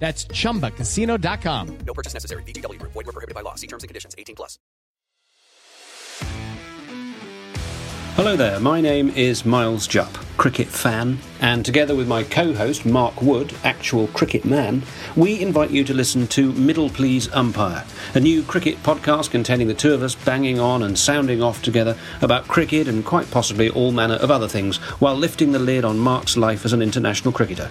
That's ChumbaCasino.com. No purchase necessary. VGW Group. Void where prohibited by law. See terms and conditions. 18+. Hello there. My name is Miles Jupp, cricket fan, and together with my co-host Mark Wood, actual cricket man, we invite you to listen to Middle Please Umpire, a new cricket podcast containing the two of us banging on and sounding off together about cricket and quite possibly all manner of other things, while lifting the lid on Mark's life as an international cricketer.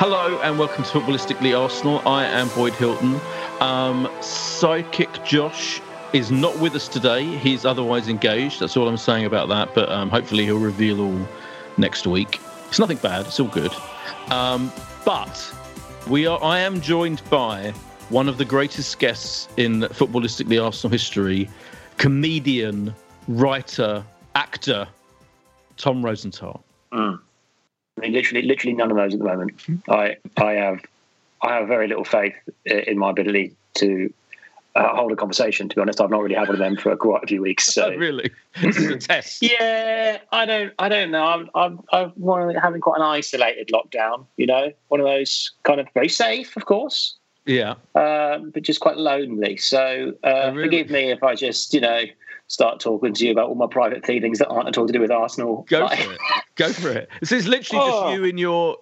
Hello and welcome to Footballistically Arsenal. I am Boyd Hilton. Sidekick Josh is not with us today. He's otherwise engaged. That's all I'm saying about that. But hopefully he'll reveal all next week. It's nothing bad. It's all good. But I am joined by one of the greatest guests in Footballistically Arsenal history, comedian, writer, actor, Tom Rosenthal. Mm. I mean, literally none of those at the moment. I have very little faith in my ability to hold a conversation. To be honest, I've not really had one of them for quite a few weeks. So. Really, this is a test. Yeah, I don't know. I'm having quite an isolated lockdown. You know, one of those kind of very safe, of course. Yeah, but just quite lonely. So forgive me if I just start talking to you about all my private feelings that aren't at all to do with Arsenal. Go for it. This is literally just you in you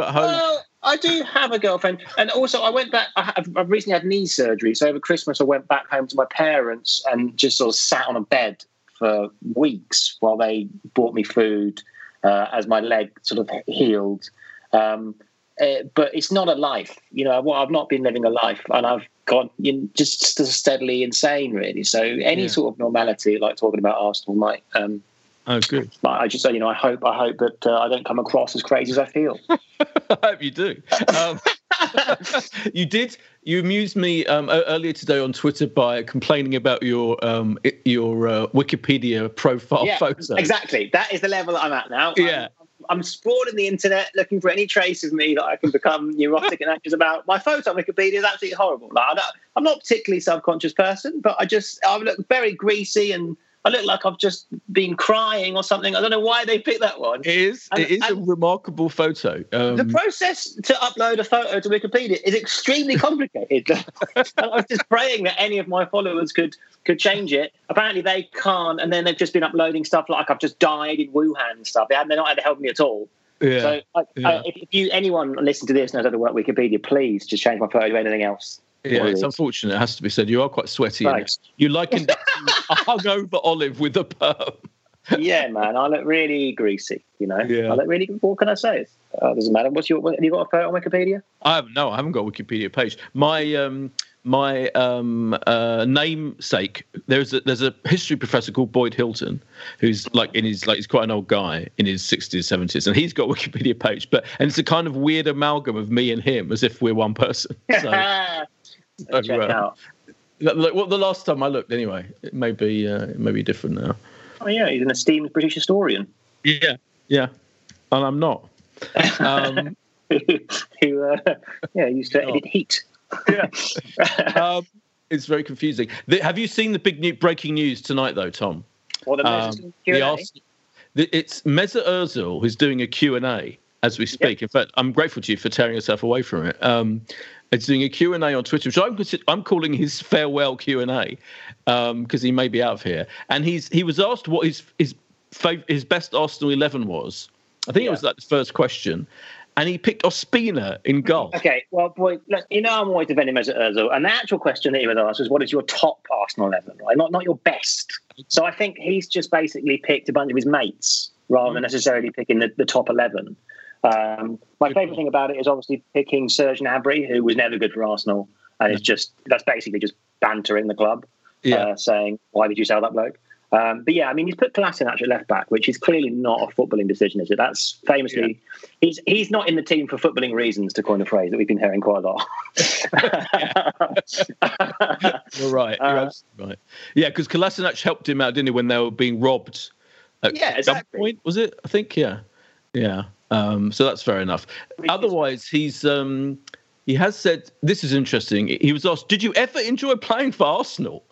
at home. Well, I do have a girlfriend. And also I went back, I've recently had knee surgery. So over Christmas, I went back home to my parents and just sort of sat on a bed for weeks while they brought me food as my leg sort of healed. But it's not a life, I've not been living a life, and I've gone just steadily insane, really. So any sort of normality, like talking about Arsenal, might. Oh, good. I just say, I hope that I don't come across as crazy as I feel. I hope you do. You did. You amused me earlier today on Twitter by complaining about your Wikipedia profile photo. Exactly. That is the level that I'm at now. Yeah. I'm sprawling the internet looking for any trace of me that I can become neurotic and anxious about. My photo on Wikipedia is absolutely horrible. Like, I'm not a particularly subconscious person, but I look very greasy and I look like I've just been crying or something. I don't know why they picked that one. It is a remarkable photo. The process to upload a photo to Wikipedia is extremely complicated. And I was just praying that any of my followers could change it. Apparently they can't, and then they've just been uploading stuff like I've just died in Wuhan and stuff. They're not had to help me at all. Yeah. So if anyone listening to this knows how to work Wikipedia, please just change my photo to anything else. Yeah, it's unfortunate. It has to be said. You are quite sweaty. Thanks. You likened it to a hungover olive with a perm. Yeah, man, I look really greasy. Yeah. I look really. What can I say? Doesn't matter. Have you got a photo on Wikipedia? I haven't. No, I haven't got a Wikipedia page. My my namesake, there's a history professor called Boyd Hilton, who's he's quite an old guy in his 60s, 70s, and he's got a Wikipedia page. And it's a kind of weird amalgam of me and him, as if we're one person. So, check out. Well, the last time I looked, anyway, it may be different now. Oh yeah, he's an esteemed British historian. Yeah, and I'm not. Who used to edit Heat. Yeah, it's very confusing. Have you seen the big breaking news tonight, though, Tom? Well, it's Mesut Ozil who's doing a Q&A as we speak. Yep. In fact, I'm grateful to you for tearing yourself away from it. It's doing a Q&A on Twitter, which I'm calling his farewell Q&A because he may be out of here. And he was asked what his best Arsenal 11 was. I think it was the first question. And he picked Ospina in goal. Okay, well, boy, look, you know I'm always defending Mesut Ozil. And the actual question that he was asked was, what is your top Arsenal 11, right? Not your best. So I think he's just basically picked a bunch of his mates rather than necessarily picking the top 11. My favourite thing about it is obviously picking Serge Gnabry, who was never good for Arsenal. And it's that's basically just bantering the club, saying, why did you sell that bloke? He's put Kalasinac at left back, which is clearly not a footballing decision, is it? That's famously, he's not in the team for footballing reasons, to coin a phrase that we've been hearing quite a lot. You're right. You're absolutely right. Yeah, because Kalasinac helped him out, didn't he, when they were being robbed? At some point, was it? I think, yeah. So that's fair enough. Otherwise, he has said, this is interesting. He was asked, did you ever enjoy playing for Arsenal?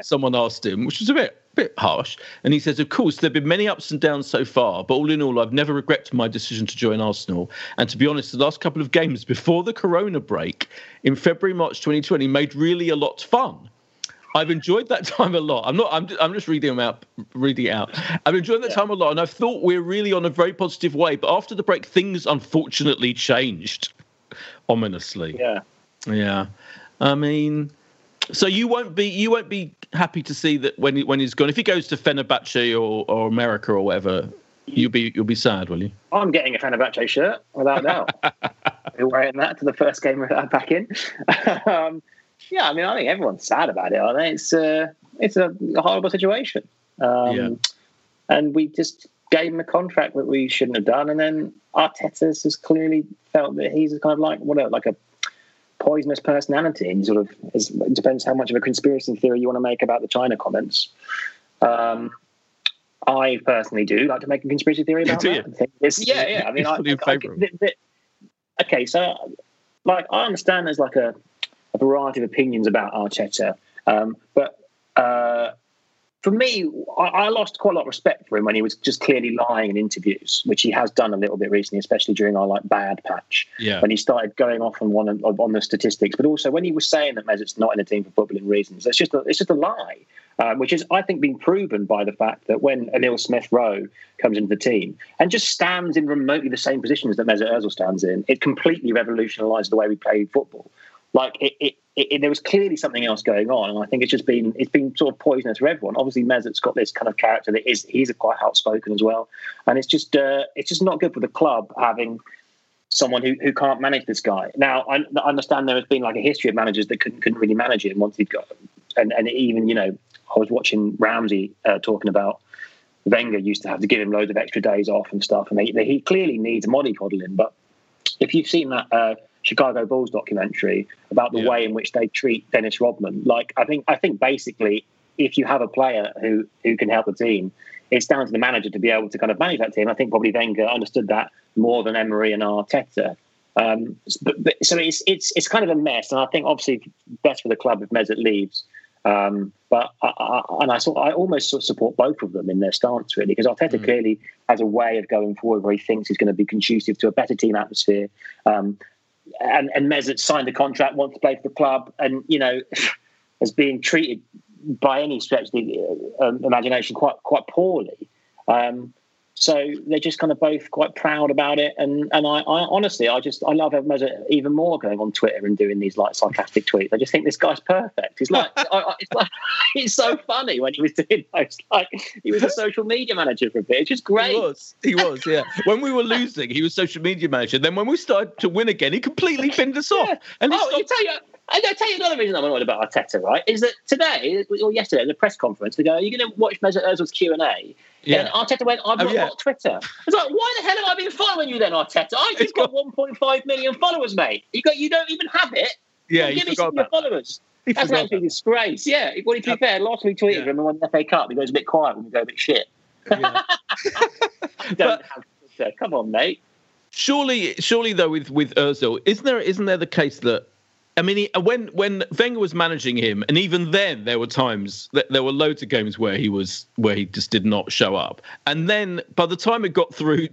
Someone asked him, which was a bit harsh, and he says, of course, there have been many ups and downs so far, but all in all, I've never regretted my decision to join Arsenal. And to be honest, the last couple of games before the corona break in February, March 2020 made really a lot of fun. I've enjoyed that time a lot. I'm just reading out. I've enjoyed that time a lot, and I've thought we're really on a very positive way, but after the break, things unfortunately changed. Ominously. Yeah. I mean... So you won't be happy to see that when he's gone. If he goes to Fenerbahce or America or whatever, you'll be sad, will you? I'm getting a Fenerbahce shirt without doubt. You're wearing that to the first game I'm back in. I think everyone's sad about it, aren't they? It's a horrible situation. And we just gave him a contract that we shouldn't have done, and then Arteta has clearly felt that he's kind of like a poisonous personality, and sort of it depends how much of a conspiracy theory you want to make about the China comments. I personally do like to make a conspiracy theory about that. I mean, I understand there's a variety of opinions about Arteta, but for me, I lost quite a lot of respect for him when he was just clearly lying in interviews, which he has done a little bit recently, especially during our bad patch, when he started going off on one on the statistics. But also when he was saying that Mesut's not in the team for footballing reasons, it's just a lie, which is, I think, been proven by the fact that when Emile Smith-Rowe comes into the team and just stands in remotely the same positions that Mesut Ozil stands in, it completely revolutionised the way we play football. There was clearly something else going on, and I think it's been sort of poisonous for everyone. Obviously, Mesut's got this kind of character that he's quite outspoken as well, and it's just not good for the club having someone who can't manage this guy. Now, I understand there has been a history of managers that couldn't really manage him once he'd got, and even I was watching Ramsey talking about Wenger used to have to give him loads of extra days off and stuff, and he clearly needs mollycoddling. But if you've seen that Chicago Bulls documentary about the way in which they treat Dennis Rodman. I think basically, if you have a player who can help the team, it's down to the manager to be able to kind of manage that team. I think probably Wenger understood that more than Emery and Arteta. So it's kind of a mess, and I think obviously best for the club if Mesut leaves. But I almost sort of support both of them in their stance, really, because Arteta clearly has a way of going forward where he thinks he's going to be conducive to a better team atmosphere. And Mesut signed a contract, wants to play for the club, and has been treated by any stretch of the imagination quite poorly. So they're just kind of both quite proud about it. And I honestly, I love Mesut even more going on Twitter and doing these sarcastic tweets. I just think this guy's perfect. He's it's so funny when he was doing those. He was a social media manager for a bit. It's just great. He was, yeah. When we were losing, he was social media manager. Then when we started to win again, he completely pinned us off. And And I'll tell you another reason I'm annoyed about Arteta, right, is that today, or yesterday, at the press conference, they go, are you going to watch Mesut Ozil's Q&A? Yeah. And Arteta went, I've not got Twitter. It's like, why the hell have I been following you then, Arteta? You've got 1.5 million followers, mate. You don't even have it. Yeah, you forgot about followers. That's an absolute disgrace. Yeah, well, to be fair, last week tweeted him and won the FA Cup. He goes a bit quiet when we go a bit shit. Yeah. Don't have Twitter. Come on, mate. Surely though, with Ozil, isn't there the case that, I mean, when Wenger was managing him, and even then there were times that there were loads of games where he just did not show up. And then by the time it got through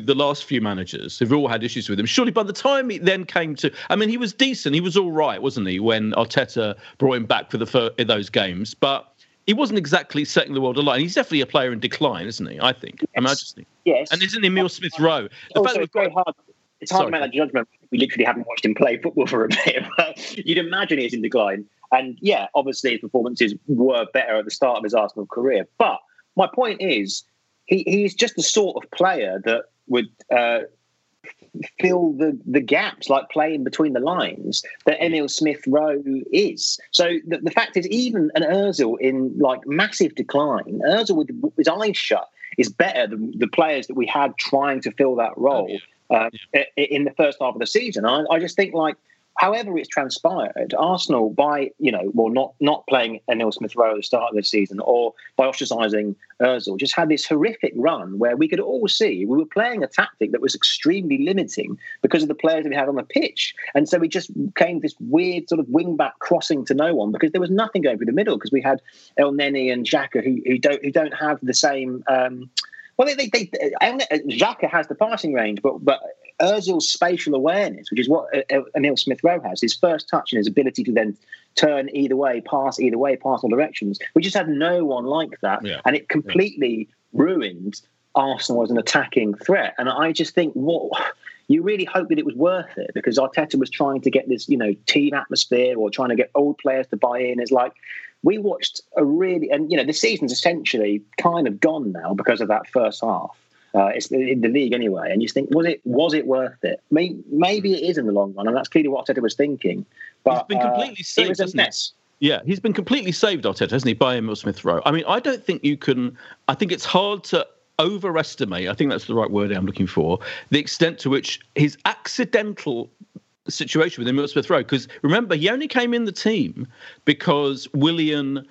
the last few managers who've all had issues with him, surely by the time he then came to, I mean, he was decent, he was all right, wasn't he? When Arteta brought him back for those games, but he wasn't exactly setting the world alight. He's definitely a player in decline, isn't he? I think. Yes. I mean, I just think. Yes. And isn't Emile Smith-Rowe? It's hard to make that judgment. We literally haven't watched him play football for a bit. But you'd imagine he's in decline. And yeah, obviously his performances were better at the start of his Arsenal career. But my point is, he's just the sort of player that would fill the gaps, like playing between the lines, that Emile Smith-Rowe is. So the fact is, even an Ozil in like massive decline, Ozil with his eyes shut is better than the players that we had trying to fill that role. Oh, yeah. In the first half of the season. I just think, like, however it's transpired, Arsenal, by, you know, well, not playing Emile Smith-Rowe at the start of the season, or by ostracising Ozil, just had this horrific run where we could all see we were playing a tactic that was extremely limiting because of the players that we had on the pitch. And so we just came this weird sort of wing-back crossing to no one because there was nothing going through the middle, because we had El Neni and Xhaka who don't have the same... Well, Xhaka has the passing range, but Ozil's spatial awareness, which is what Emile Smith-Rowe has, his first touch and his ability to then turn either way, pass all directions. We just had no one like that, and it completely ruined Arsenal as an attacking threat. And I just think, you really hope that it was worth it, because Arteta was trying to get this, you know, team atmosphere, or trying to get old players to buy in. It's like, we watched and, you know, the season's essentially kind of gone now because of that first half. It's in the league anyway. And you think, was it worth it? I mean, maybe it is in the long run. And that's clearly what Arteta was thinking. But he's been completely saved, hasn't he? Yeah, he's been completely saved, Arteta, hasn't he, by Emile Smith-Rowe? I mean, I don't think you can... I think it's hard to overestimate, I think that's the right word I'm looking for, the extent to which his accidental... situation with Emile Smith-Rowe, because remember, he only came in the team because Willian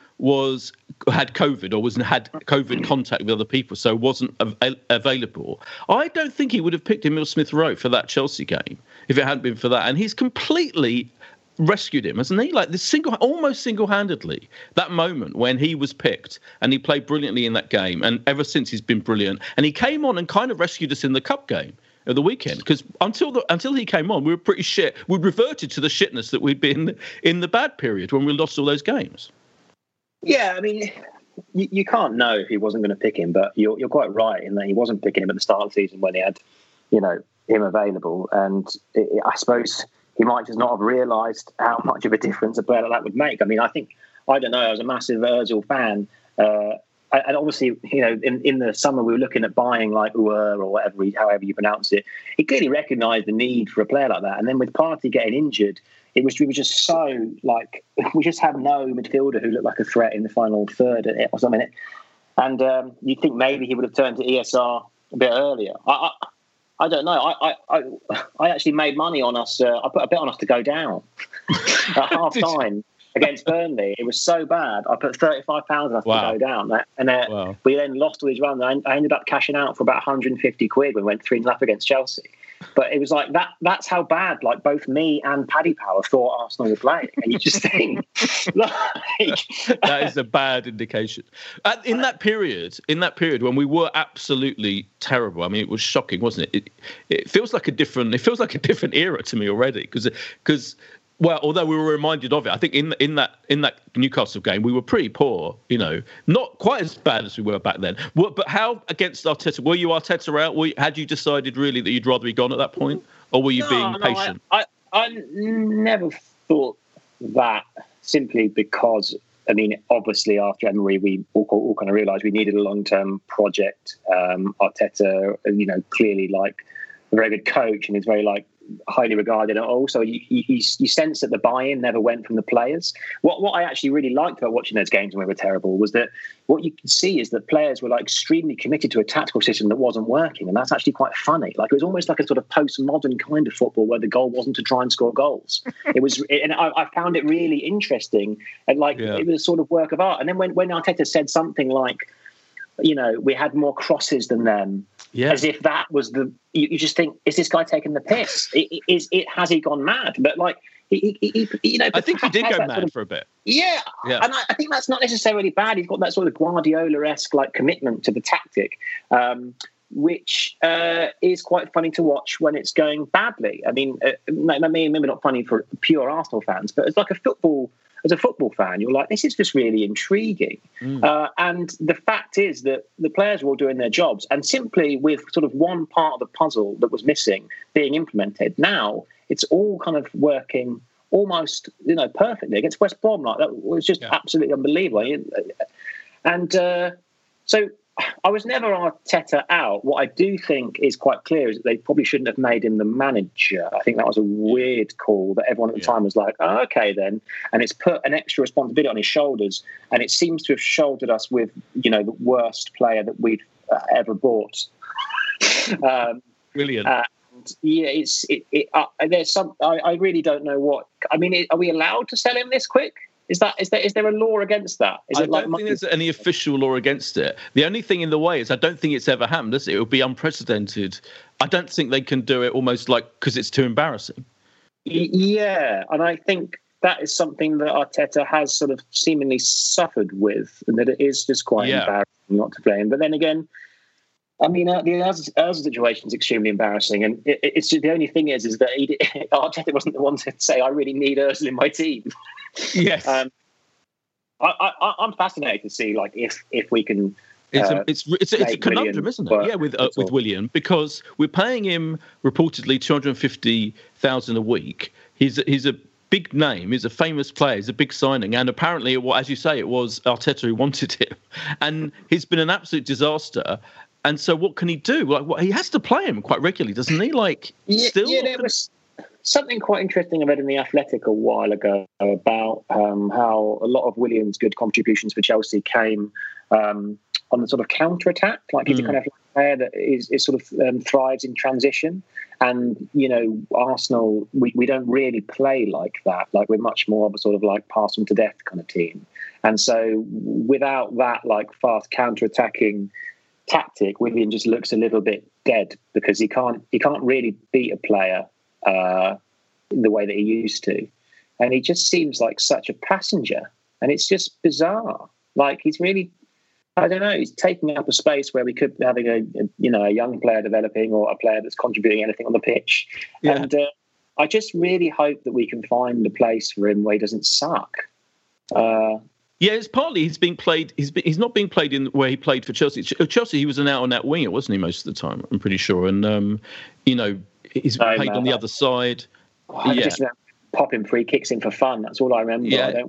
had COVID contact with other people, so wasn't available. I don't think he would have picked Emile Smith-Rowe for that Chelsea game if it hadn't been for that, and he's completely rescued him, hasn't he? Like, almost single-handedly, that moment when he was picked, and he played brilliantly in that game, and ever since he's been brilliant. And he came on and kind of rescued us in the cup game of the weekend, because until he came on, we were pretty shit. We reverted to the shitness that we'd been in the bad period when we lost all those games. Yeah, I mean, you can't know if he wasn't going to pick him, but you're quite right in that he wasn't picking him at the start of the season when he had, you know, him available. And I suppose he might just not have realised how much of a difference a player like that would make. I mean, I was a massive Ozil fan. And obviously, you know, in the summer we were looking at buying like Uwer, or whatever, however you pronounce it. He clearly recognised the need for a player like that. And then with Partey getting injured, we were just so, like, we just had no midfielder who looked like a threat in the final third or something. And you'd think maybe he would have turned to ESR a bit earlier. I don't know. I actually made money on us. I put a bet on us to go down at half time. Against Burnley, it was so bad. I put £35 on us to go down, and we then lost all his run. I ended up cashing out for about 150 quid when we went 3-0 up against Chelsea. But it was like that. That's how bad, like, both me and Paddy Power thought Arsenal were playing. And you just think, like, that is a bad indication. In that period when we were absolutely terrible, I mean, it was shocking, wasn't it? It feels like a different. It feels like a different era to me already, because. Well, although we were reminded of it, I think in that Newcastle game we were pretty poor, you know, not quite as bad as we were back then. But how against Arteta? Were you Arteta out? Had you decided really that you'd rather be gone at that point, or were you being patient? I never thought that, simply because, I mean, obviously after Emery we all kind of realised we needed a long-term project. Arteta, you know, clearly like a very good coach, and he's very like. highly regarded at all. So you sense that the buy-in never went from the players. What I actually really liked about watching those games when we were terrible was that what you could see is that players were like extremely committed to a tactical system that wasn't working. And that's actually quite funny. Like, it was almost like a sort of postmodern kind of football where the goal wasn't to try and score goals. It was, and I found it really interesting. And like, It was a sort of work of art. And then when Arteta said something like, you know, we had more crosses than them, as if that was the, you just think, is this guy taking the piss? Has he gone mad? But like, he, you know, I think he did go mad sort of, for a bit. Yeah. And I think that's not necessarily bad. He's got that sort of Guardiola-esque like commitment to the tactic, which is quite funny to watch when it's going badly. I mean, maybe not funny for pure Arsenal fans, but it's like as a football fan, you're like, this is just really intriguing. And the fact is that the players were all doing their jobs, and simply with sort of one part of the puzzle that was missing being implemented, now it's all kind of working almost, you know, perfectly. Against West Brom, like, that was just absolutely unbelievable. And so I was never Arteta out. What I do think is quite clear is that they probably shouldn't have made him the manager. I think that was a weird call that everyone at the time was like, oh, okay then. And it's put an extra responsibility on his shoulders. And it seems to have shouldered us with, you know, the worst player that we've ever bought. Willian. There's some. I really don't know what. I mean, are we allowed to sell him this quick? Is there a law against that? I don't think there's any official law against it. The only thing in the way is I don't think it's ever happened, is it? It would be unprecedented. I don't think they can do it, almost like because it's too embarrassing. Yeah, and I think that is something that Arteta has sort of seemingly suffered with, and that it is just quite embarrassing not to play him. But then again, I mean, the Ozil situation is extremely embarrassing, and it's just, the only thing is that Arteta wasn't the one to say, "I really need Ozil in my team." Yes, I'm fascinated to see like if we can. It's a conundrum, isn't it? Yeah, with Willian, because we're paying him reportedly $250,000 a week. He's a big name. He's a famous player. He's a big signing, and apparently, as you say, it was Arteta who wanted him, and he's been an absolute disaster. And so, what can he do? Like, he has to play him quite regularly, doesn't he? Like, there was something quite interesting I read in The Athletic a while ago about how a lot of Willian's good contributions for Chelsea came on the sort of counter attack. Like, he's a kind of player that is sort of thrives in transition. And, you know, Arsenal, we don't really play like that. Like, we're much more of a sort of like pass them to death kind of team. And so, without that like fast counter attacking tactic, Willian just looks a little bit dead because he can't really beat a player the way that he used to, and he just seems like such a passenger, and it's just bizarre. Like, he's really, I don't know, he's taking up a space where we could be having a young player developing, or a player that's contributing anything on the pitch. And I just really hope that we can find a place for him where he doesn't suck. Yeah, it's partly he's not being played in where he played for Chelsea. Chelsea, he was an out-and-out winger, wasn't he, most of the time? I'm pretty sure. And you know, he's played on the other side. I just remember popping free kicks in for fun. That's all I remember. Yeah.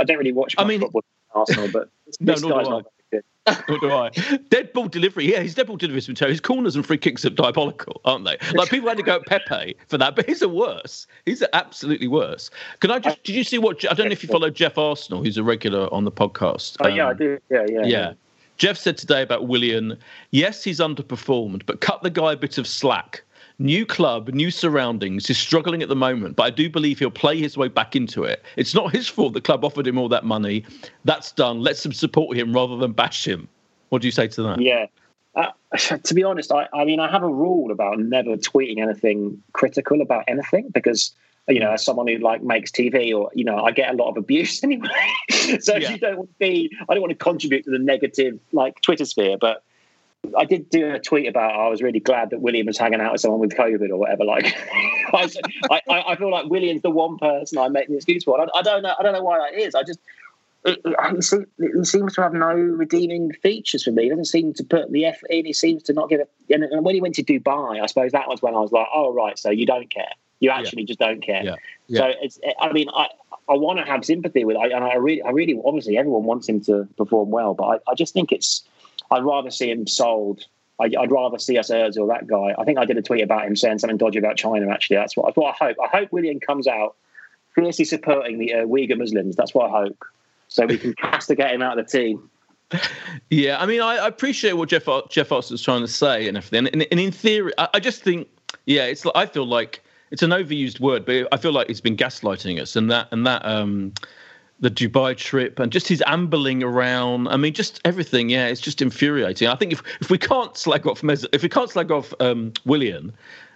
I don't really watch football in Arsenal, but this guy's not very good. Nor do I. Dead ball delivery. Yeah, his dead ball delivery has been terrible. His corners and free kicks are diabolical, aren't they? Like, people had to go at Pepe for that, but his are worse. His are absolutely worse. Can I just? Did you see what? I don't know if you follow Jeff Arsenal, who's a regular on the podcast. Oh yeah, I do. Yeah. Jeff said today about Willian. Yes, he's underperformed, but cut the guy a bit of slack. New club, new surroundings. He's struggling at the moment, but I do believe he'll play his way back into it. It's not his fault the club offered him all that money. That's done. Let's support him rather than bash him. What do you say to that? Yeah. To be honest, I mean, I have a rule about never tweeting anything critical about anything because, you know, as someone who like makes TV, or, you know, I get a lot of abuse anyway. So if you don't want to I don't want to contribute to the negative like Twitter sphere, but I did do a tweet about I was really glad that Willian was hanging out with someone with COVID or whatever. Like, I feel like Willian's the one person I make an excuse for. I don't know why that is. I just he seems to have no redeeming features for me. He doesn't seem to put the effort in. He seems to not give a. And when he went to Dubai, I suppose that was when I was like, oh right, so you don't care. You actually just don't care. Yeah. So it's. I mean, I want to have sympathy with. I really obviously everyone wants him to perform well, but I just think it's. I'd rather see him sold I'd rather see us Ozil, that guy. I think I did a tweet about him saying something dodgy about China, actually. That's what I hope. I hope Willian comes out fiercely supporting the Uyghur Muslims. That's what I hope. So we can castigate him out of the team. Yeah, I mean, I appreciate what Jeff Ox was trying to say and everything. And in theory, I just think, yeah, it's. I feel like it's an overused word, but I feel like it's been gaslighting us. And that the Dubai trip and just his ambling around. I mean, just everything. Yeah, it's just infuriating. I think if we can't slag off Willian,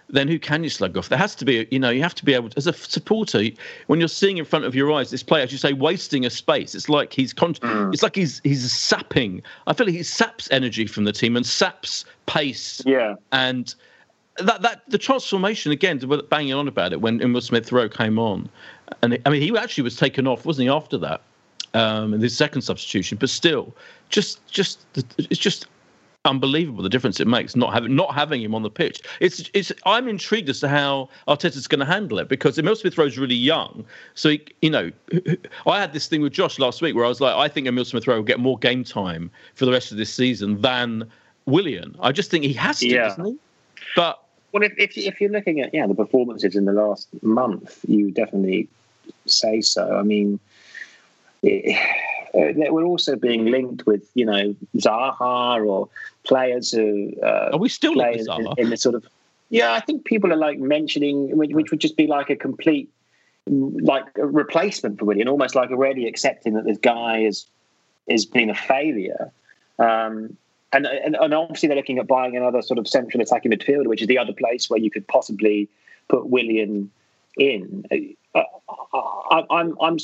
then who can you slag off? There has to be, you have to be able to, as a supporter, when you're seeing in front of your eyes this player, as you say, wasting a space. It's like he's sapping. I feel like he saps energy from the team and saps pace. Yeah. And that the transformation, again, banging on about it when Emile Smith-Rowe came on. And I mean, he actually was taken off, wasn't he, after that? In his second substitution, but still, just it's just unbelievable the difference it makes not having him on the pitch. It's I'm intrigued as to how Arteta's going to handle it, because Emile Smith-Rowe's really young, so he, I had this thing with Josh last week where I was like, I think Emile Smith-Rowe will get more game time for the rest of this season than Willian. I just think he has to, doesn't he? But well, if you're looking at the performances in the last month, you definitely say so. I mean, we're also being linked with, Zaha or players who... are we still linked with Zaha? In the sort of, I think people are mentioning, which would just be like a complete a replacement for Willian, almost like already accepting that this guy is being a failure. And obviously they're looking at buying another sort of central attacking midfielder, which is the other place where you could possibly put Willian in. I'm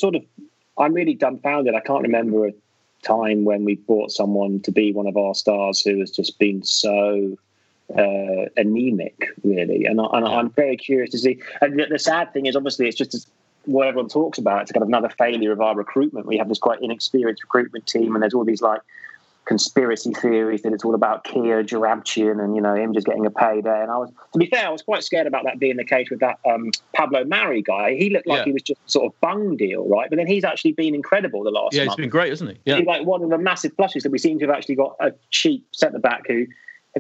really dumbfounded. I can't remember a time when we bought someone to be one of our stars who has just been so anemic, really. And I'm very curious to see. And the sad thing is, obviously, it's just what everyone talks about. It's kind of another failure of our recruitment. We have this quite inexperienced recruitment team, and there's all these conspiracy theories that it's all about Kia Jarabchian and him just getting a payday. And to be fair, I was quite scared about that being the case with that Pablo Mari guy. He looked like he was just sort of bung deal, right? But then he's actually been incredible the last month. He's been great, isn't he? Yeah. He's one of the massive plushes that we seem to have actually got a cheap centre back who,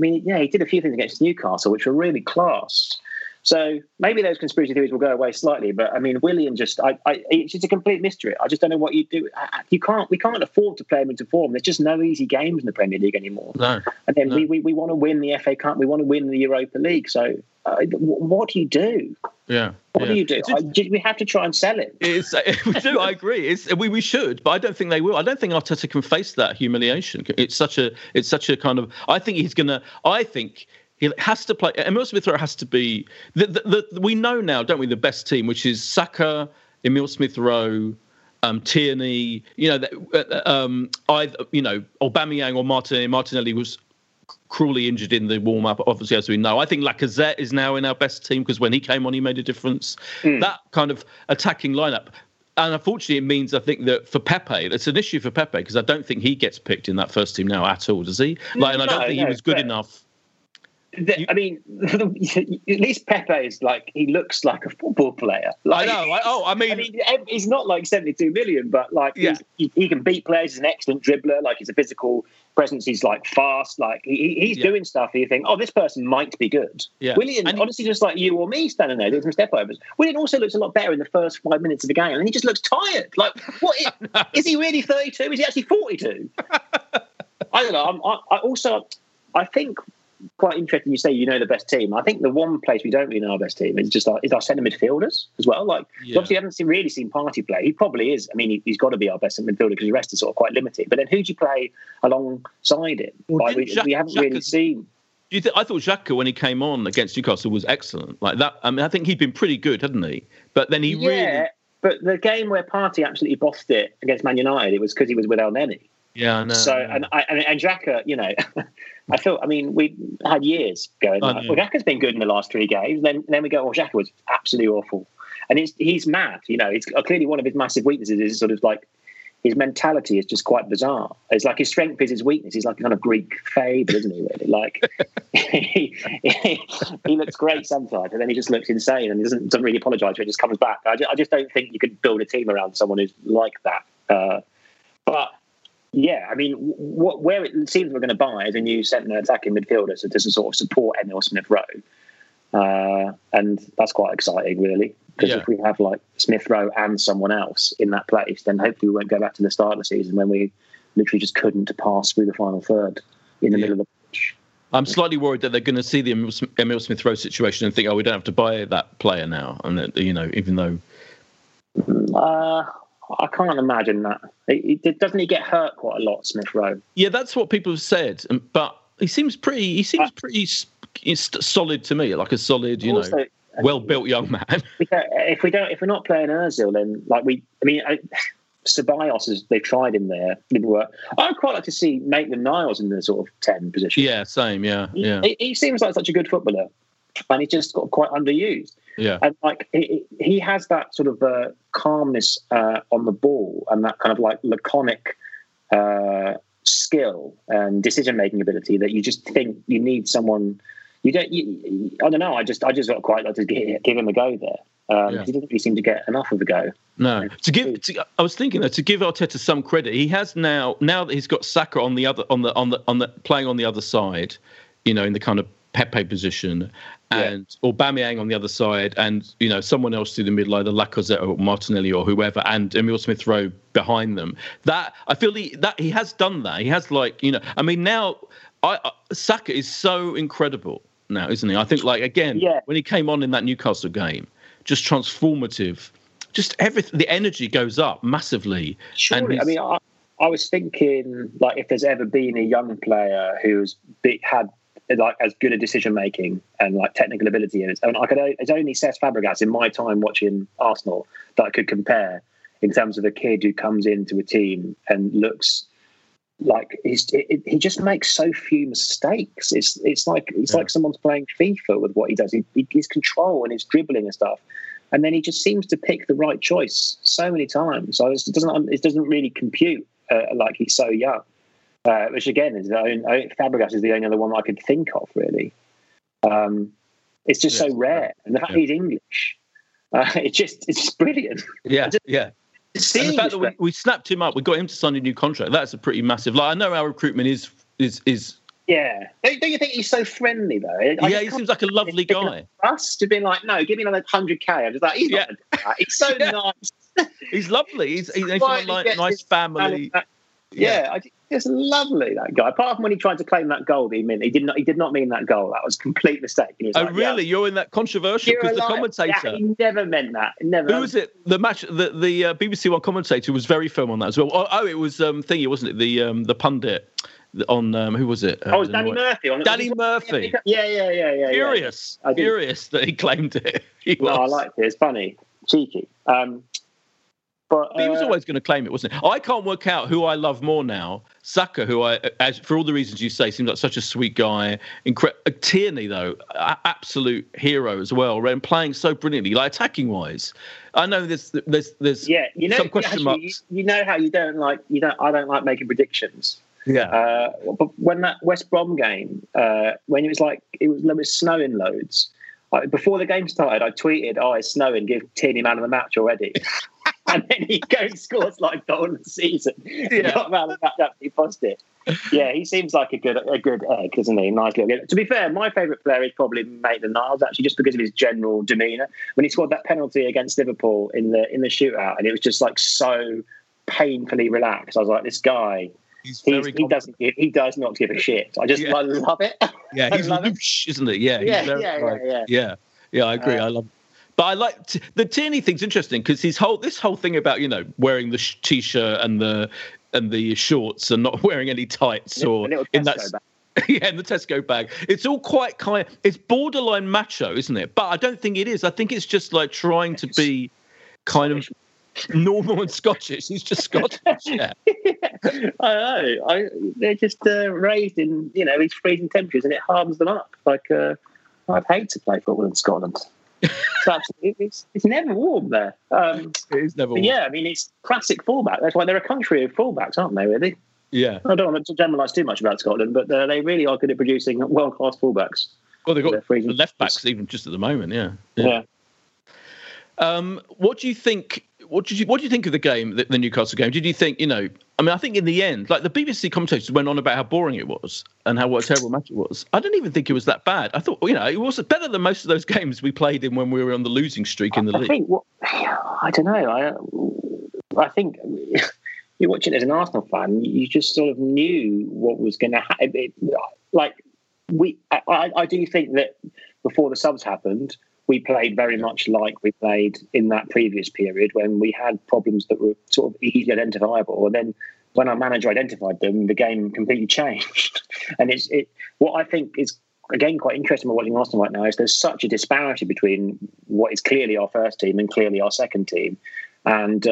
he did a few things against Newcastle which were really class. So maybe those conspiracy theories will go away slightly, but Willian it's just a complete mystery. I just don't know what you do. We can't afford to play him into form. There's just no easy games in the Premier League anymore. We want to win the FA Cup. We want to win the Europa League. So what do you do? Yeah. What do you do? We have to try and sell it. We do. I agree. We should, but I don't think they will. I don't think Arteta can face that humiliation. It's such a kind of. I think he has to play. Emile Smith-Rowe has to be. We know now, don't we? The best team, which is Saka, Emile Smith-Rowe, Tierney. Aubameyang or Martinelli. Martinelli was cruelly injured in the warm-up, obviously, as we know. I think Lacazette is now in our best team because when he came on, he made a difference. That kind of attacking lineup. And unfortunately, it means, I think, that for Pepe, it's an issue for Pepe because I don't think he gets picked in that first team now at all, does he? I don't think he was good enough. At least Pepe is he looks like a football player. He's not 72 million, but he can beat players. He's an excellent dribbler. He's a physical presence. He's fast. He's doing stuff. You think, this person might be good. Yeah. Willian, honestly, just like you or me standing there doing some step overs. Willian also looks a lot better in the first 5 minutes of the game, and he just looks tired. What is he really 32? Is he actually 42? I don't know. I think. Quite interesting. You say the best team. I think the one place we don't really know our best team is just our centre midfielders as well. Obviously, haven't really seen Partey play. He probably is. I mean, he's got to be our best centre midfielder because the rest is sort of quite limited. But then who do you play alongside him? We haven't really seen. I thought Xhaka, when he came on against Newcastle, was excellent. I think he'd been pretty good, hadn't he? But then he really. But the game where Partey absolutely bossed it against Man United, it was because he was with El Neni. Yeah, I know. So and Xhaka, I feel. I mean, we had years going. Xhaka's been good in the last three games. Then we go. Oh, Xhaka was absolutely awful, and he's mad. It's clearly one of his massive weaknesses is sort of his mentality is just quite bizarre. It's his strength is his weakness. He's a kind of Greek fable, isn't he? Really, he looks great sometimes, and then he just looks insane and doesn't really apologise for it. Just comes back. I just don't think you could build a team around someone who's like that. But Yeah, I mean, where it seems we're going to buy is a new central attacking midfielder, so to sort of support Emile Smith-Rowe. And that's quite exciting, really, because if we have like Smith-Rowe and someone else in that place, then hopefully we won't go back to the start of the season when we literally just couldn't pass through the final third in the middle of the pitch. I'm slightly worried that they're going to see the Emile Smith-Rowe situation and think, oh, we don't have to buy that player now. And, that, you know, even though... I can't imagine that. Doesn't he get hurt quite a lot, Smith-Rowe? Yeah, that's what people have said. But he seems pretty. He seems pretty solid to me, like a solid, you know, well-built young man. If we're not playing Ozil, then like Ceballos they tried him there, didn't work. I would quite like to see Maitland-Niles in the sort of 10 position. Yeah, same. Yeah. He seems like such a good footballer, and he just got quite underused. Yeah, and like he has that sort of calmness on the ball and that kind of like laconic skill and decision-making ability that you just think you need someone. I don't know. I just got quite like to give him a go there. He didn't really seem to get enough of a go. No, I was thinking though, to give Arteta some credit, he has now that he's got Saka on the playing on the other side, you know, in the kind of Pepe position, and Aubameyang on the other side, and you know someone else through the middle, either Lacazette or Martinelli or whoever, and Emile Smith-Rowe behind them. That I feel that he has done that. He has like you know. I mean now, Saka is so incredible now, isn't he? I think like again when he came on in that Newcastle game, just transformative, just everything. The energy goes up massively. Surely, and I mean I was thinking like if there's ever been a young player who's had like as good a decision making and like technical ability in it. And it's only Cesc Fabregas in my time watching Arsenal that I could compare in terms of a kid who comes into a team and looks like he just makes so few mistakes. It's like someone's playing FIFA with what he does. His control and his dribbling and stuff, and then he just seems to pick the right choice so many times. So it doesn't really compute like he's so young. Which again is Fabregas is the only other one I could think of really. It's just so rare, and the fact he's English, it's brilliant. Yeah, And the fact that we snapped him up, we got him to sign a new contract. That's a pretty massive. Like I know our recruitment is. Yeah, don't you think he's so friendly though? He seems like a lovely guy. Us to be like, no, give me another 100K. I'm just like, he's not gonna do that. He's so nice. He's lovely. He's a nice family. It's lovely that guy. Apart from when he tried to claim that goal, he did not mean that goal. That was a complete mistake. Oh, like, really? Yeah. You're in that controversial because the commentator he never meant that. Who was it? The match, the BBC One commentator was very firm on that as well. Oh, it was thingy, wasn't it? The pundit on who was it? It was Danny Murphy. Danny Murphy. Yeah. Furious that he claimed it. I liked it. It's funny, cheeky. But he was always going to claim it, wasn't he? I can't work out who I love more now. Saka, who for all the reasons you say, seems like such a sweet guy. Tierney, though, absolute hero as well, and playing so brilliantly, like attacking-wise. I know there's some question marks. You know how I don't like making predictions. Yeah. But when that West Brom game, when it was snowing loads, before the game started, I tweeted, "Oh, it's snowing! Give Tierney man of the match already." And then he goes and scores like goal in the season. Yeah. Got around that absolutely positive. Yeah, he seems like a good egg, doesn't he? Nice little egg. To be fair, my favourite player is probably Maitland-Niles, actually, just because of his general demeanour. When he scored that penalty against Liverpool in the shootout, and it was just like so painfully relaxed. I was like, this guy, he does not give a shit. I love it. Yeah, he's loose, isn't he? Yeah, I agree. I love it. But I like the Tierney thing's interesting because this whole thing about wearing the t-shirt and the shorts and not wearing any tights or in the Tesco bag. It's all quite it's borderline macho, isn't it? But I don't think it is. I think it's just like trying to be kind of normal and Scottish. He's just Scottish. Yeah. I know. They're just raised in these freezing temperatures and it hardens them up. Like I'd hate to play football in Scotland. It's never warm there. It is never warm. Yeah, I mean, it's classic fullback. That's why they're a country of fullbacks, aren't they, really? Yeah. I don't want to generalise too much about Scotland, but they really are good at producing world-class fullbacks. Well, they've got the left-backs even just at the moment, yeah. What do you think What do you think of the game, the Newcastle game? Did you think, I mean, I think in the end, like, the BBC commentators went on about how boring it was and how what a terrible match it was. I don't even think it was that bad. I thought, it was better than most of those games we played in when we were on the losing streak in the league. I think you watch it as an Arsenal fan, you just sort of knew what was going to happen. I do think that before the subs happened, we played very much like we played in that previous period when we had problems that were sort of easily identifiable. And then when our manager identified them, the game completely changed. And what I think is, again, quite interesting about watching Arsenal right now is there's such a disparity between what is clearly our first team and clearly our second team. And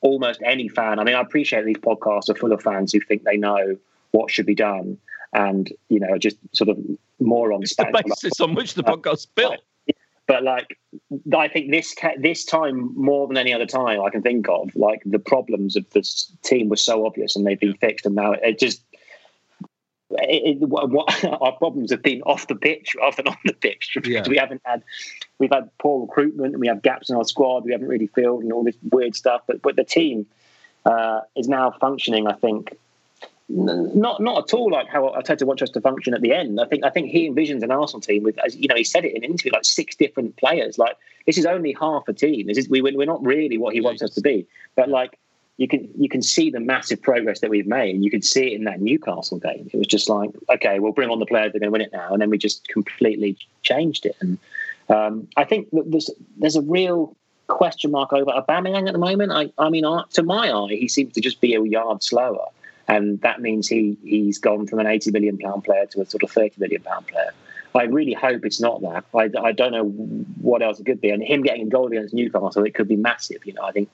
almost any fan, I mean, I appreciate these podcasts are full of fans who think they know what should be done and, just sort of morons. It's the basis on which the podcast's built. But, I think this time, more than any other time I can think of, the problems of this team were so obvious and they've been fixed. And now our problems have been off the pitch rather than on the pitch. Yeah. We've had poor recruitment and we have gaps in our squad. We haven't really filled and all this weird stuff. But the team is now functioning, I think, not at all like how Arteta wants us to function at the end. I think he envisions an Arsenal team with, as he said it in an interview, six different players. This is only half a team. We're not really what he wants us to be. But you can see the massive progress that we've made. You could see it in that Newcastle game. It was just okay, we'll bring on the players that are going to win it now, and then we just completely changed it. And I think there's a real question mark over Aubameyang at the moment. To my eye, he seems to just be a yard slower. And that means he's gone from an £80 million player to a sort of £30 million player. I really hope it's not that. I don't know what else it could be. And him getting a goal against Newcastle, it could be massive. I think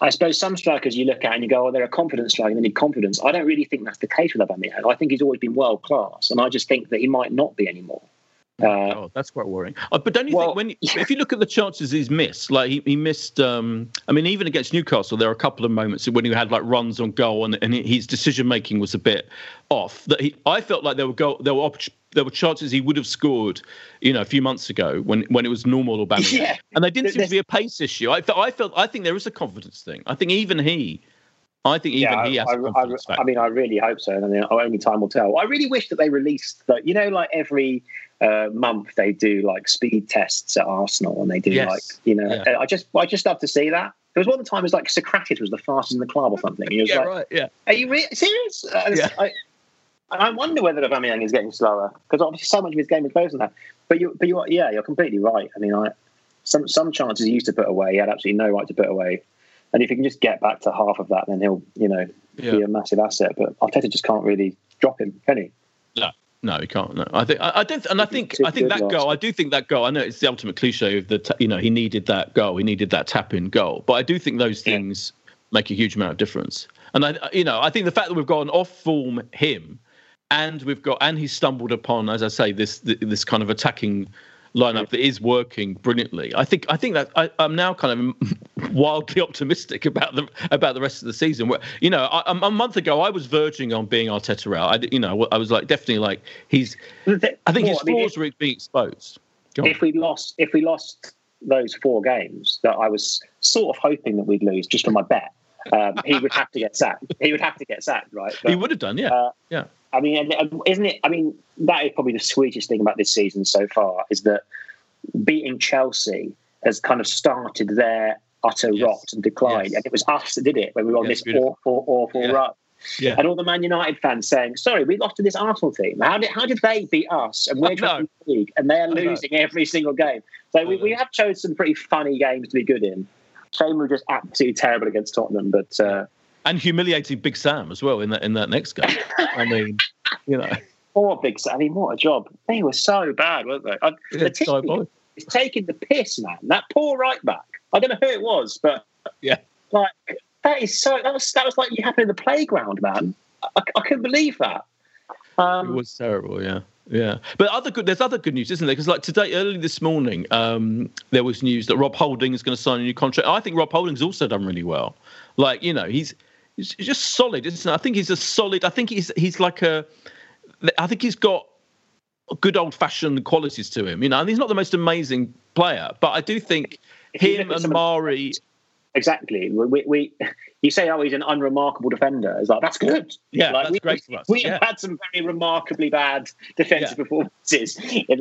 I suppose some strikers you look at and you go, they're a confidence striker, they need confidence. I don't really think that's the case with Aubameyang. I think he's always been world class. And I just think that he might not be anymore. That's quite worrying. But don't you think if you look at the chances he's missed, he missed, even against Newcastle, there are a couple of moments when he had runs on goal and his decision making was a bit off. That I felt like there were chances he would have scored, a few months ago when it was normal Aubameyang. Yeah. And they didn't seem to be a pace issue. I think there is a confidence thing. I think he has a confidence factor. I really hope so. Only time will tell. I really wish that they released that. Every month they do speed tests at Arsenal and they do yeah. I just love to see that. There was one time it was Socrates was the fastest in the club or something. He was are you serious? Yeah. I wonder whether Aubameyang is getting slower because obviously so much of his game is close on that. But you're completely right. Some chances he used to put away, he had absolutely no right to put away. And if he can just get back to half of that, then he'll be a massive asset. But Arteta just can't really drop him, can he? No. No, he can't. No, I do think that goal. I know it's the ultimate cliche of he needed that goal. He needed that tap-in goal. But I do think those things make a huge amount of difference. And I think the fact that we've got an off-form him, and he's stumbled upon, as I say, this kind of attacking lineup that is working brilliantly. I think that I'm now kind of wildly optimistic about the rest of the season. Where, a month ago I was verging on being Arteta out. I was definitely he's. I think his flaws were being exposed. If we lost those four games that I was sort of hoping that we'd lose just for my bet, he would have to get sacked. He would have to get sacked, right? But, he would have done, yeah, yeah. Isn't it? That is probably the sweetest thing about this season so far is that beating Chelsea has kind of started their utter rot and decline. Yes. And it was us that did it when we were on this awful rut. Yeah. And all the Man United fans saying, sorry, we lost to this Arsenal team. How did they beat us? And we're trying to league and they're losing every single game. So we have chosen some pretty funny games to be good in. Shame we're just absolutely terrible against Tottenham, but... And humiliating Big Sam as well in that next game. Poor Big Sam. What a job. They were so bad, weren't they? It's taking the piss, man. That poor right back. I don't know who it was, but that was like you happened in the playground, man. I couldn't believe that. It was terrible, yeah. Yeah, but there's other good news, isn't there? Because today, early this morning, there was news that Rob Holding is going to sign a new contract. I think Rob Holding's also done really well. He's just solid, isn't he? I think he's a solid. I think he's got good old-fashioned qualities to him, you know. And he's not the most amazing player, but I do think him and Mari. Exactly. We you say, oh, he's an unremarkable defender. It's like, that's good. Yeah, like, that's great for us. We have had some very remarkably bad defensive performances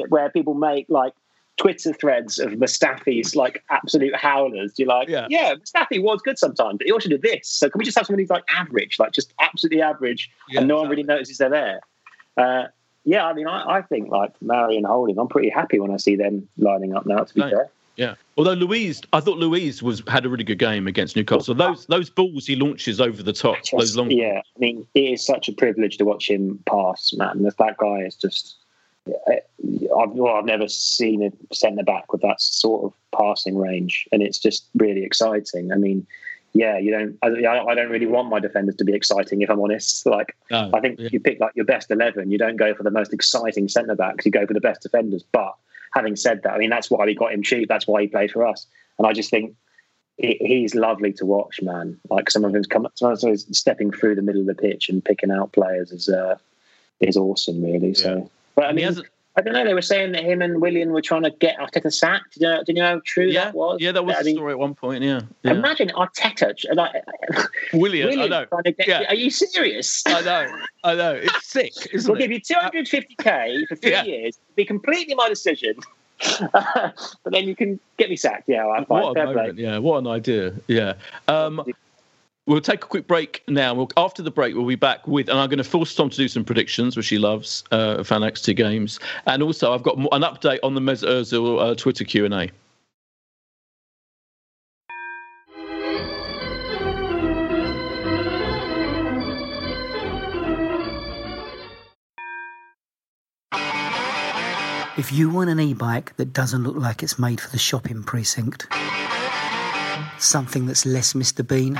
where people make, like, Twitter threads of Mustafi's, like, absolute howlers. You're like, Mustafi was good sometimes, but he also did this. So can we just have someone who's, like, average, like, just absolutely average, and no one really notices they're there? Yeah, I mean, I think, like, Mari and Holding, I'm pretty happy when I see them lining up now, to be fair. Yeah. Although I thought Louise had a really good game against Newcastle. Those balls he launches over the top, those long. Yeah, I mean, it is such a privilege to watch him pass, man. That guy is just. I've never seen a centre back with that sort of passing range, and it's just really exciting. I mean, I don't really want my defenders to be exciting, if I'm honest. Like, I think you pick like your best 11. You don't go for the most exciting centre backs. You go for the best defenders, but. Having said that, I mean, that's why we got him cheap. That's why he played for us. And I just think he's lovely to watch, man. Like, some of him's stepping through the middle of the pitch and picking out players is awesome, really. So, but I mean, I don't know. They were saying that him and Willian were trying to get Arteta sacked. Do you know how true that was? Yeah, that was the story at one point. Yeah. Imagine Arteta, like Willian. I know. Are you serious? I know. It's sick. Isn't we'll give you $250,000 for 3 years. It'll be completely my decision. But then you can get me sacked. Yeah, I'm fine. What a moment. Yeah, what an idea. Yeah. We'll take a quick break now. After the break, we'll be back with, and I'm going to force Tom to do some predictions, which he loves, FanX two games. And also, I've got an update on the Mesut Ozil Twitter Q&A. If you want an e-bike that doesn't look like it's made for the shopping precinct, something that's less Mr. Bean,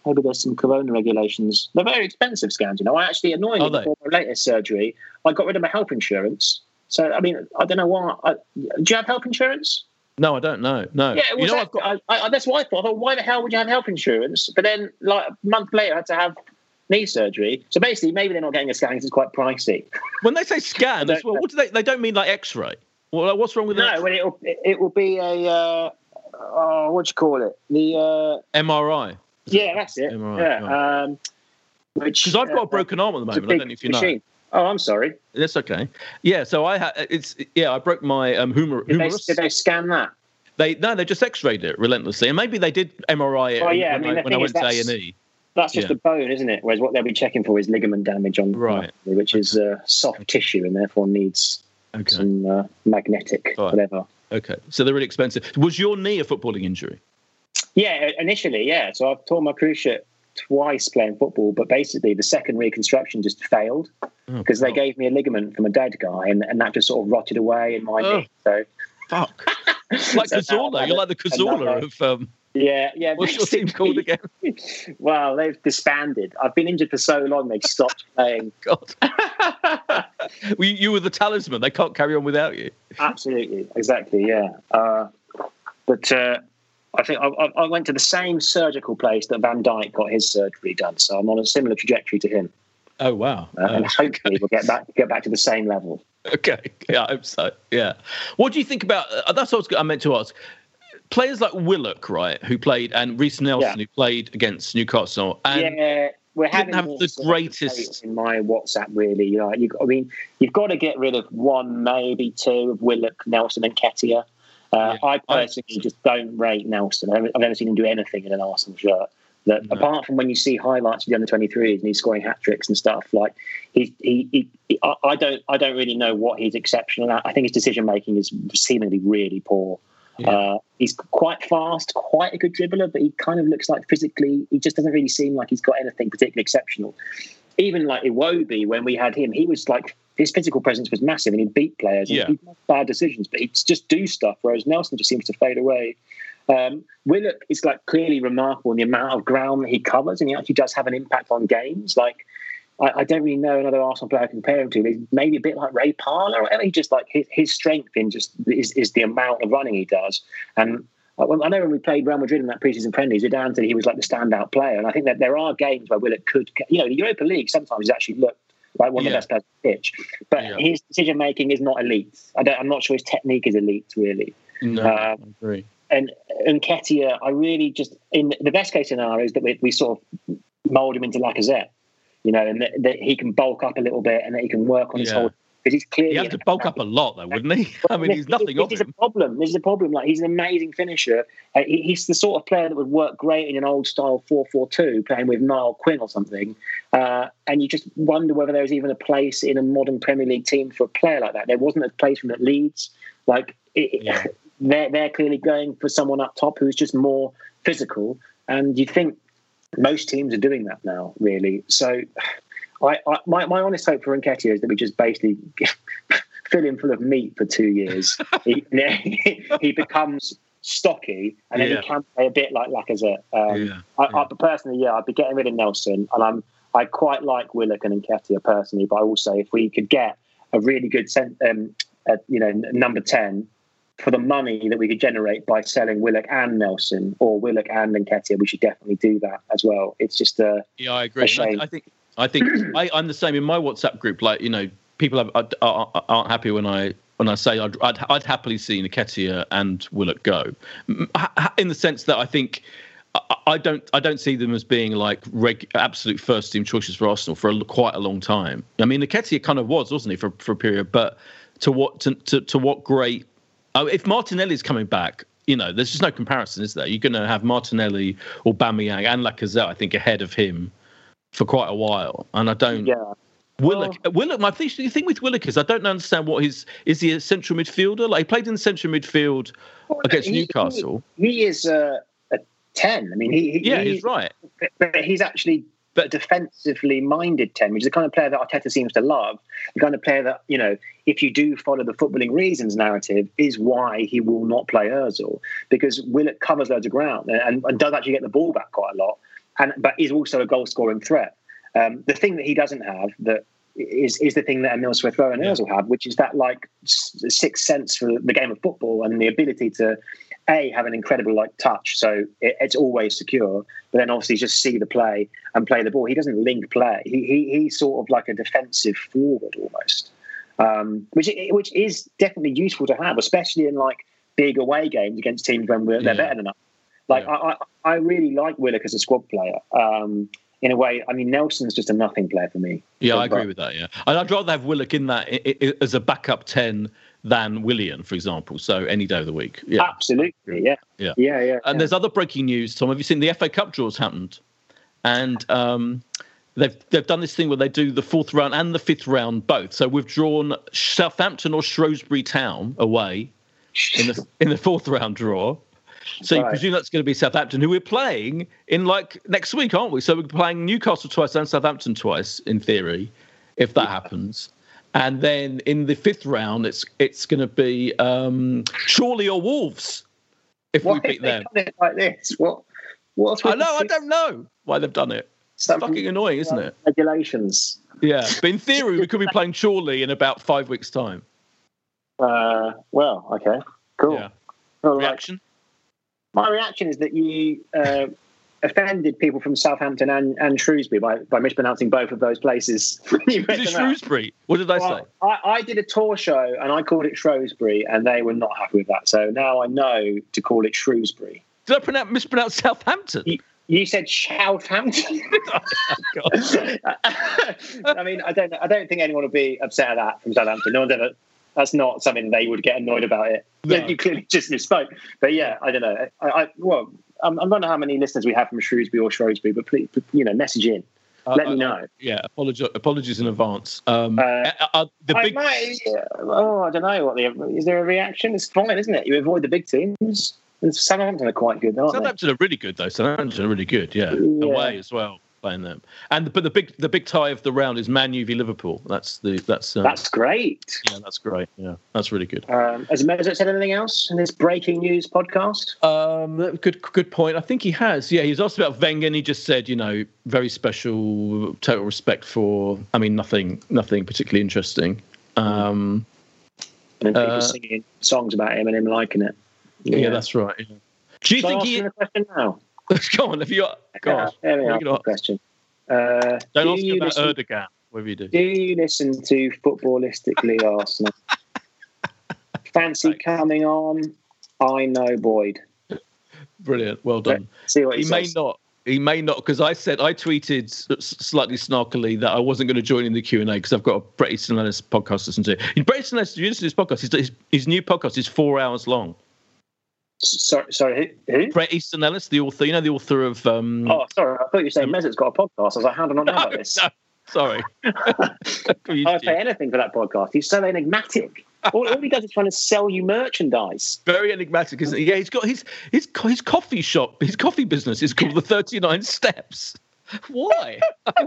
maybe there's some corona regulations. They're very expensive scans, you know. I actually, annoyingly, before my latest surgery, I got rid of my health insurance. So, I mean, I don't know why. Do you have health insurance? No, I don't know. No. Yeah, you know, that's what I thought. I thought, why the hell would you have health insurance? But then, like, a month later, I had to have knee surgery. So basically, maybe they're not getting a scan because it's quite pricey. When they say scan, as well, what do they don't mean like X-ray. Well, what's wrong with that? No, well, it will be a what do you call it? The MRI. Yeah, that's it. MRI, yeah, because I've got a broken arm at the moment. I don't know if you know. Oh, I'm sorry. That's okay. Yeah, so I broke my humerus. Did they scan that? They just X-rayed it relentlessly, and maybe they did MRI it. Oh yeah, when I went to A&E. That's just a bone, isn't it? Whereas what they'll be checking for is ligament damage on which is soft tissue and therefore needs some magnetic whatever. Okay, so they're really expensive. Was your knee a footballing injury? Yeah, initially, yeah. So I've torn my cruciate twice playing football, but basically the second reconstruction just failed because they gave me a ligament from a dead guy, and that just sort of rotted away in my knee. So fuck, like Cazorla, you're like the Cazorla of. Yeah. What's your team called again? Well, they've disbanded. I've been injured for so long they've stopped playing. God. You were the talisman. They can't carry on without you. Absolutely, exactly, yeah. I think I went to the same surgical place that Van Dijk got his surgery done, so I'm on a similar trajectory to him. Oh wow! And hopefully we'll get back to the same level. Okay, yeah, I hope so. Yeah, what do you think about? That's what I meant to ask. Players like Willock, right, who played, and Reece Nelson, who played against Newcastle, and we're having the greatest in my WhatsApp. Really, like, I mean, you've got to get rid of one, maybe two of Willock, Nelson, and Nketiah. I personally just don't rate Nelson. I've never seen him do anything in an Arsenal shirt. Apart from when you see highlights of the under-23s and he's scoring hat tricks and stuff, like he I don't really know what he's exceptional at. I think his decision making is seemingly really poor. Yeah. He's quite fast, quite a good dribbler, but he kind of looks like physically he just doesn't really seem like he's got anything particularly exceptional. Even like Iwobi, when we had him, he was like, his physical presence was massive and he'd beat players. And he'd make bad decisions, but he'd just do stuff, whereas Nelson just seems to fade away. Willock is like clearly remarkable in the amount of ground that he covers, and he actually does have an impact on games. Like, I don't really know another Arsenal player I can compare him to. He's maybe a bit like Ray Parlour, or whatever. He just, like, his strength in just is the amount of running he does. And I know when we played Real Madrid in that preseason friendly, Zidane said he was like the standout player, and I think that there are games where Willock could, you know, the Europa League sometimes actually looked like one of the best players on the pitch, but his decision making is not elite. I'm not sure his technique is elite, really. No, I agree. And Nketiah, I really just, in the best case scenario is that we sort of mould him into Lacazette, you know, and that he can bulk up a little bit and that he can work on his whole. Because he's clearly, you have to bulk up a lot, though, wouldn't he? I mean, he's nothing. This is a problem. Like, he's an amazing finisher. He's the sort of player that would work great in an old style 4-4-2, playing with Niall Quinn or something. And you just wonder whether there's even a place in a modern Premier League team for a player like that. There wasn't a place for him at Leeds. Like, they're clearly going for someone up top who's just more physical, and you think most teams are doing that now, really. So, my honest hope for Nketiah is that we just basically fill him full of meat for 2 years. He becomes stocky, and then he can play a bit like Lacazette. I'd be getting rid of Nelson, and I quite like Willock and Nketiah personally, but also if we could get a really good number 10 for the money that we could generate by selling Willock and Nelson or Willock and Nketiah, we should definitely do that as well. It's just I agree. A shame. I think I'm the same in my WhatsApp group. Like, you know, people aren't happy when I say I'd happily see Nketiah and Willock go, in the sense that I think I don't see them as being like absolute first team choices for Arsenal for quite a long time. I mean, Nketiah kind of wasn't he for a period, but to what great. If Martinelli's coming back, you know, there's just no comparison, is there? You're going to have Martinelli, Aubameyang, and Lacazette, I think, ahead of him for quite a while. And I don't... Yeah. Willock, my thing with Willock is I don't understand what his... Is he a central midfielder? Like, he played in the central midfield against Newcastle. He is a 10. I mean, he's right. But he's actually... But a defensively minded 10, which is the kind of player that Arteta seems to love, the kind of player that, you know, if you do follow the footballing reasons narrative, is why he will not play Ozil, because Willock covers loads of ground and does actually get the ball back quite a lot, but is also a goal-scoring threat. The thing that he doesn't have that is the thing that Emile Smith-Rowe and Ozil have, which is that, like, sixth sense for the game of football and the ability to... A, have an incredible, like, touch, so it's always secure, but then obviously just see the play and play the ball. He doesn't link play. He's sort of like a defensive forward almost, which is definitely useful to have, especially in, like, big away games against teams when they're better than us. Like, I really like Willock as a squad player. In a way, I mean, Nelson's just a nothing player for me. Yeah, I agree with that, yeah. And I'd rather have Willock in that as a backup 10 than Willian, for example. So any day of the week. Yeah. Absolutely, yeah. And there's other breaking news, Tom. Have you seen the FA Cup draws happened? And they've done this thing where they do the fourth round and the fifth round both. So we've drawn Southampton or Shrewsbury Town away in the fourth round draw. So you presume that's going to be Southampton, who we're playing in, like, next week, aren't we? So we're playing Newcastle twice and Southampton twice, in theory, if that happens. And then in the fifth round, it's going to be Chorley or Wolves if we beat them. Why have they done it like this? What? I don't know why they've done it. It's fucking annoying, isn't it? Regulations. Yeah, but in theory, we could be playing Chorley in about 5 weeks' time. Well, okay, cool. Yeah. Reaction? My reaction is that you offended people from Southampton and Shrewsbury by mispronouncing both of those places. Is it Shrewsbury? What did I say? I did a tour show and I called it Shrewsbury, and they were not happy with that. So now I know to call it Shrewsbury. Did I mispronounce Southampton? You, You said Southampton. I mean, I don't think anyone would be upset at that from Southampton. No one's ever. That's not something they would get annoyed about it. No. You clearly just misspoke. But yeah, I don't know. I don't know how many listeners we have from Shrewsbury, but please, message in. Let me know. Yeah, apologies in advance. I don't know. Is there a reaction? It's fine, isn't it? You avoid the big teams. And Southampton are quite good, aren't they? Southampton are really good, though. Southampton are really good, yeah. Away as well, playing them. But the big tie of the round is Man U v Liverpool. That's great. Yeah, that's great. Yeah, that's really good. Has Mesut said anything else in this breaking news podcast? Good point. I think he has. Yeah, he was asked about Wenger, and he just said, very special, total respect for. I mean, nothing particularly interesting. And then people singing songs about him and him liking it. Yeah, that's right. Yeah. Do you think he? Question now. Go on. If you go on. Question. Don't ask about Erdogan. Whatever you do. Do you listen to Footballistically, Arsenal? Fancy coming on? I know, Boyd. Brilliant. Well done. See what he says. He may not, because I tweeted slightly snarkily that I wasn't going to join in the Q&A because I've got a Brett Easton Ellis podcast to listen to. Brett Easton Ellis, do you listen to his podcast? His new podcast is 4 hours long. Sorry, who? Brett Easton Ellis, the author. You know, the author of. Oh, sorry, I thought you were saying Mesut's got a podcast. I was like, how do I not know about this? No, sorry, I'd pay anything for that podcast. He's so enigmatic. All he does is trying to sell you merchandise. Very enigmatic, isn't he? Yeah, he's got his coffee shop. His coffee business is called the 39 Steps. Why?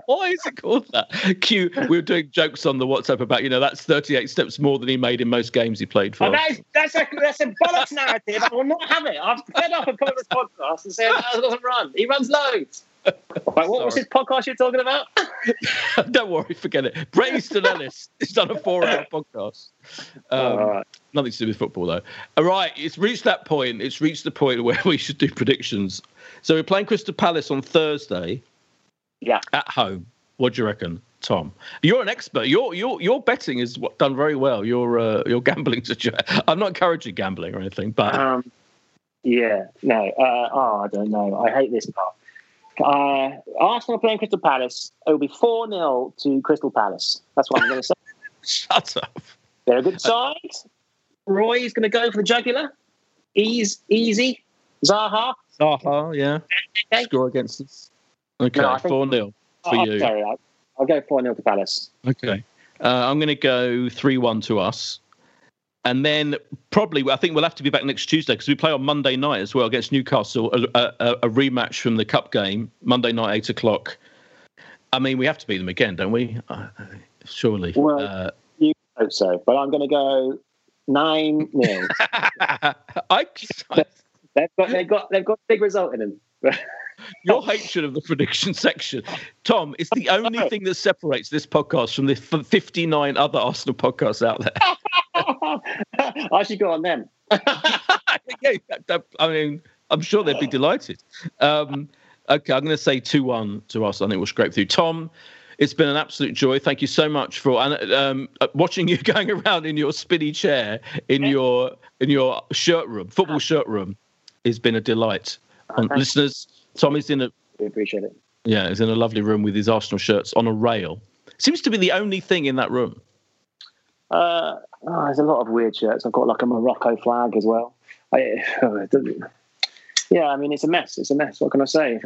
Why is it called that? We were doing jokes on the WhatsApp about, that's 38 steps more than he made in most games he played for. That's a bollocks narrative. I will not have it. I've fed up and come on this podcast and said, that doesn't run. He runs loads. Right, what was his podcast you're talking about? Don't worry, forget it. Brett Easton Ellis has done a 4-hour podcast. Right. Nothing to do with football, though. All right, it's reached that point. It's reached the point where we should do predictions. So we're playing Crystal Palace on Thursday. Yeah, at home. What do you reckon, Tom? You're an expert. Your betting is done very well. Your gambling situation. I'm not encouraging gambling or anything, but I don't know. I hate this part. Arsenal playing Crystal Palace. It'll be 4-0 to Crystal Palace. That's what I'm going to say. Shut up. They're a good side. Roy's going to go for the jugular. Easy. Zaha. Yeah. Okay. Score against us. Okay, 4-0 for you. Sorry, I'll go 4-0 to Palace. Okay. I'm going to go 3-1 to us. And then I think we'll have to be back next Tuesday because we play on Monday night as well against Newcastle, a rematch from the Cup game, Monday night, 8 o'clock. I mean, we have to beat them again, don't we? Surely. Well, you hope so, but I'm going to go 9-0. They've got a big result in them. Your hatred of the prediction section, Tom, is the only thing that separates this podcast from the 59 other Arsenal podcasts out there. I should go on them. I mean, I'm sure they'd be delighted. Okay, I'm going to say 2-1 to Arsenal. I think we'll scrape through. Tom, it's been an absolute joy. Thank you so much for watching you going around in your spinny chair in your shirt room, football shirt room. It's been a delight. Listeners, Tommy's in we appreciate it. Yeah, he's in a lovely room with his Arsenal shirts on a rail. Seems to be the only thing in that room. There's a lot of weird shirts. I've got like a Morocco flag as well. It's a mess. It's a mess. What can I say?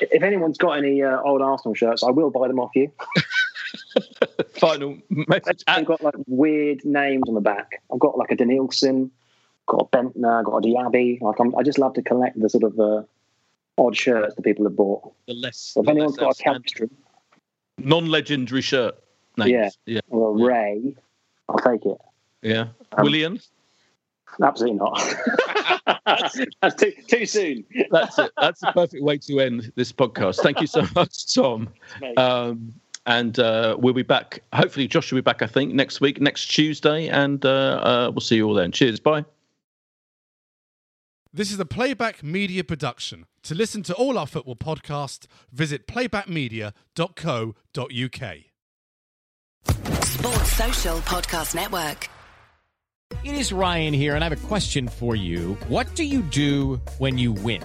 If anyone's got any old Arsenal shirts, I will buy them off you. Final message. I've got like weird names on the back. I've got like a Danielson. Got a Bentner, got a Diaby. Like I just love to collect the sort of odd shirts that people have bought. If anyone's got a Kempstrom, non-legendary shirt names. Yeah. Or Ray, I'll take it. Yeah, Willian. Absolutely not. That's too soon. That's it. That's the perfect way to end this podcast. Thank you so much, Tom. And we'll be back. Hopefully, Josh will be back. I think next week, next Tuesday, and we'll see you all then. Cheers. Bye. This is a Playback Media production. To listen to all our football podcasts, visit playbackmedia.co.uk. Sports Social Podcast Network. It is Ryan here, and I have a question for you. What do you do when you win?